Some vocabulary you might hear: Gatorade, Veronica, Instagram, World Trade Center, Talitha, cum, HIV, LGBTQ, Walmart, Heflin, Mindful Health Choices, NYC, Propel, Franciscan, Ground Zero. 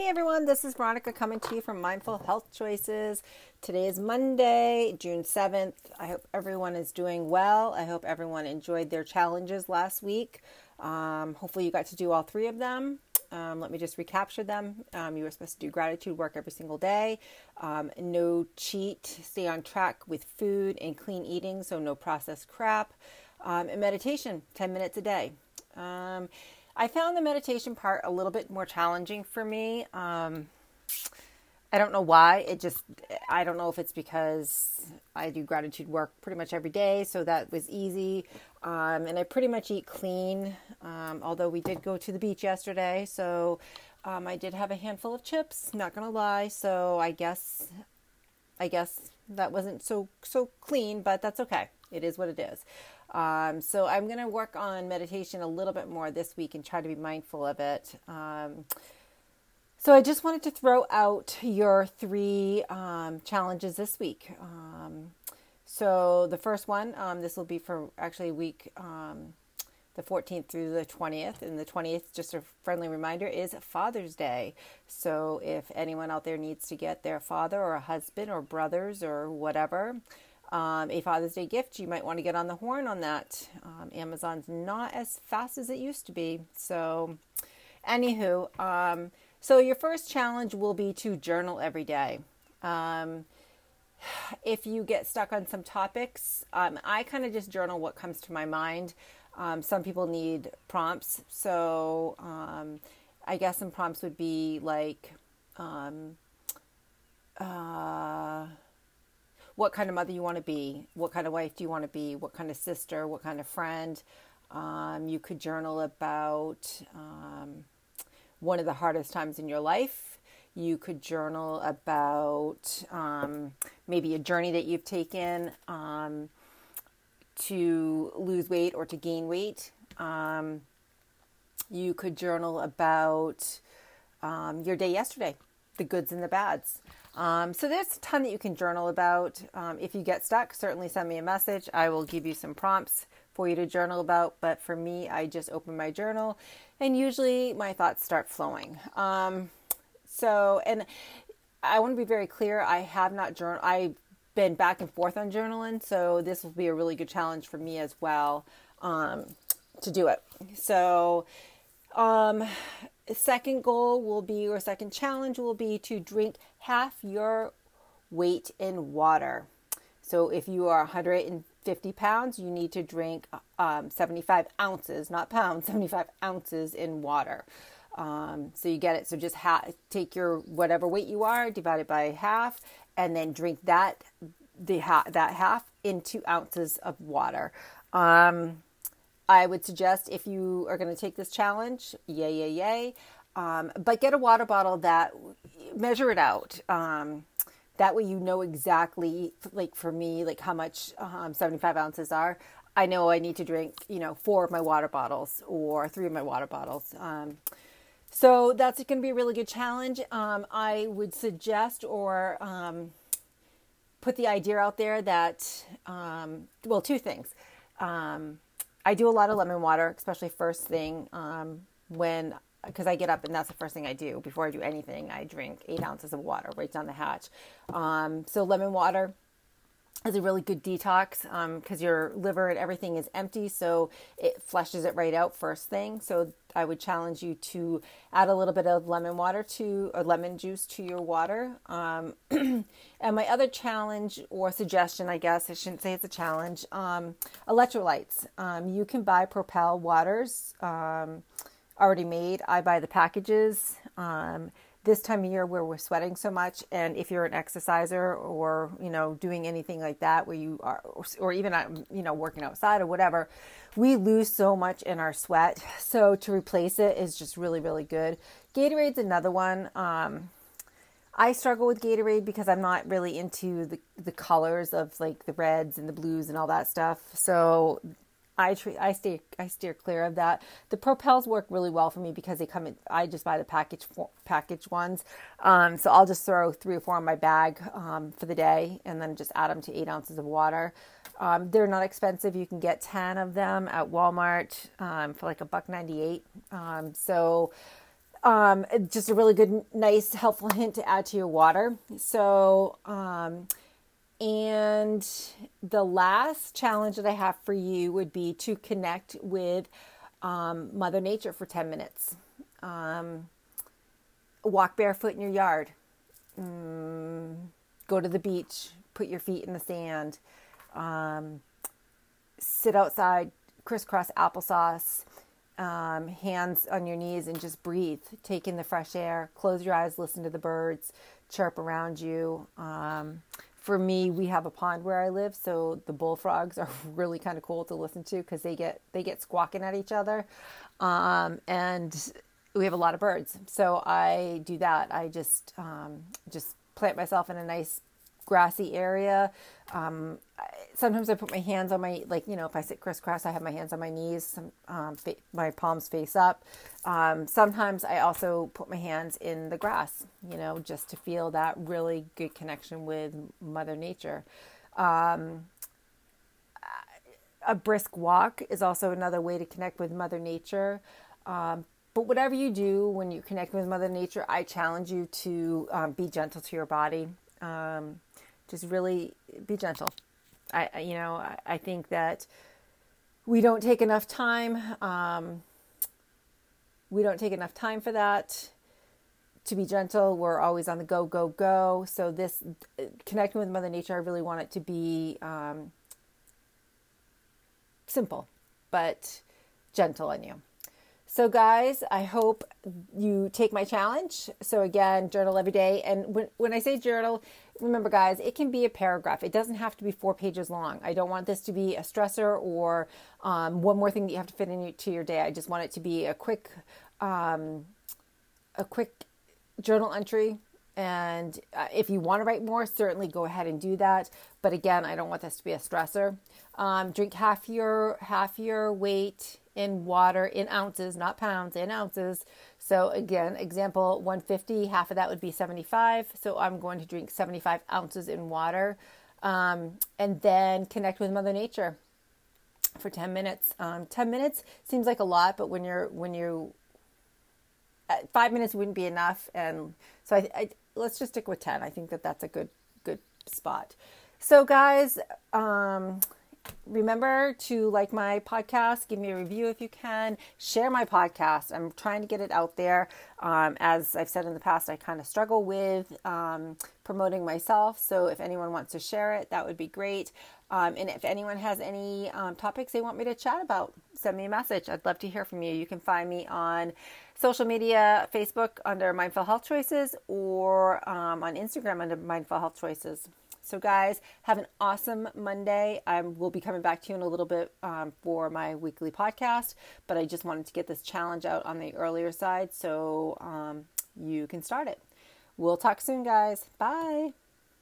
Hey everyone, this is Veronica coming to you from Mindful Health Choices. Today is Monday, June 7th. I hope everyone is doing well. I hope everyone enjoyed their challenges last week. Hopefully you got to do all three of them. Let me just recapture them. You were supposed to do gratitude work every single day. No cheat, stay on track with food and clean eating, so no processed crap. And meditation, 10 minutes a day. I found the meditation part a little bit more challenging for me. I don't know why. I don't know if it's because I do gratitude work pretty much every day, so that was easy. And I pretty much eat clean, although we did go to the beach yesterday. So I did have a handful of chips, not going to lie. So I guess that wasn't so clean, but that's okay. It is what it is. So I'm going to work on meditation a little bit more this week and try to be mindful of it. So I just wanted to throw out your three challenges this week. So the first one, this will be for actually week the 14th through the 20th. And the 20th, just a friendly reminder, is Father's Day. So if anyone out there needs to get their father or a husband or brothers or whatever a Father's Day gift, you might want to get on the horn on that. Amazon's not as fast as it used to be. So anywho, so your first challenge will be to journal every day. If you get stuck on some topics, I kind of just journal what comes to my mind. Some people need prompts. So I guess some prompts would be like, what kind of mother you want to be, what kind of wife do you want to be, what kind of sister, what kind of friend. You could journal about one of the hardest times in your life. You could journal about maybe a journey that you've taken to lose weight or to gain weight. You could journal about your day yesterday, the goods and the bads. So there's a ton that you can journal about. If you get stuck, certainly send me a message. I will give you some prompts for you to journal about. But for me, I just open my journal and usually my thoughts start flowing. And I want to be very clear. I have not journaled. I've been back and forth on journaling. So this will be a really good challenge for me as well, to do it. So, second goal will be, or second challenge will be, to drink half your weight in water. So if you are 150 pounds, you need to drink 75 ounces, not pounds, 75 ounces in water. So you get it. So just take your whatever weight you are, divide it by half, and then drink that half into ounces of water. I would suggest if you are going to take this challenge, yay. But get a water bottle that, measure it out. That way you know exactly, like for me, like how much 75 ounces are. I know I need to drink, 4 of my water bottles or 3 of my water bottles. So that's going to be a really good challenge. I would suggest put the idea out there that, well, 2 things. I do a lot of lemon water, especially first thing because I get up and that's the first thing I do. Before I do anything, I drink 8 ounces of water right down the hatch. So lemon water is a really good detox because your liver and everything is empty. So it flushes it right out first thing. So I would challenge you to add a little bit of lemon juice to your water. And my other challenge or suggestion, I guess I shouldn't say it's a challenge, electrolytes. You can buy Propel waters already made. I buy the packages. This time of year where we're sweating so much, and if you're an exerciser or, doing anything like that where you are, or even, working outside or whatever, we lose so much in our sweat. So to replace it is just really, really good. Gatorade's another one. I struggle with Gatorade because I'm not really into the colors of like the reds and the blues and all that stuff. So I steer clear of that. The Propels work really well for me because they come in, I just buy the package ones. So I'll just throw 3 or 4 in my bag for the day and then just add them to 8 ounces of water. They're not expensive. You can get 10 of them at Walmart for like $1.98. So Just a really good, nice, helpful hint to add to your water. So, and the last challenge that I have for you would be to connect with Mother Nature for 10 minutes. Walk barefoot in your yard. Go to the beach. Put your feet in the sand. Sit outside. Crisscross applesauce. Hands on your knees and just breathe. Take in the fresh air. Close your eyes. Listen to the birds chirp around you. For me, we have a pond where I live, so the bullfrogs are really kind of cool to listen to because they get squawking at each other, and we have a lot of birds. So I do that. I just plant myself in a nice grassy area. Sometimes I put my hands on my, if I sit crisscross, I have my hands on my knees, my palms face up. Sometimes I also put my hands in the grass, just to feel that really good connection with Mother Nature. A brisk walk is also another way to connect with Mother Nature. But whatever you do when you connect with Mother Nature, I challenge you to be gentle to your body. Just really be gentle. I think that we don't take enough time. We don't take enough time for that. To be gentle, we're always on the go, go, go. So this connecting with Mother Nature, I really want it to be simple, but gentle on you. So guys, I hope you take my challenge. So again, journal every day. And when I say journal, remember guys, it can be a paragraph. It doesn't have to be 4 pages long. I don't want this to be a stressor or one more thing that you have to fit into your day. I just want it to be a quick journal entry. And if you want to write more, certainly go ahead and do that. But again, I don't want this to be a stressor. Drink half your weight in water, in ounces, not pounds, in ounces. So again, example 150, half of that would be 75. So I'm going to drink 75 ounces in water, and then connect with Mother Nature for 10 minutes. 10 minutes seems like a lot, but when you 5 minutes wouldn't be enough. And so let's just stick with 10. I think that's a good spot. So guys, remember to like my podcast, give me a review if you can, share my podcast. I'm trying to get it out there. As I've said in the past, I kind of struggle with promoting myself. So if anyone wants to share it, that would be great. And if anyone has any topics they want me to chat about, send me a message. I'd love to hear from you. You can find me on social media, Facebook under Mindful Health Choices, or on Instagram under Mindful Health Choices. So guys, have an awesome Monday. I will be coming back to you in a little bit for my weekly podcast, but I just wanted to get this challenge out on the earlier side so you can start it. We'll talk soon, guys. Bye.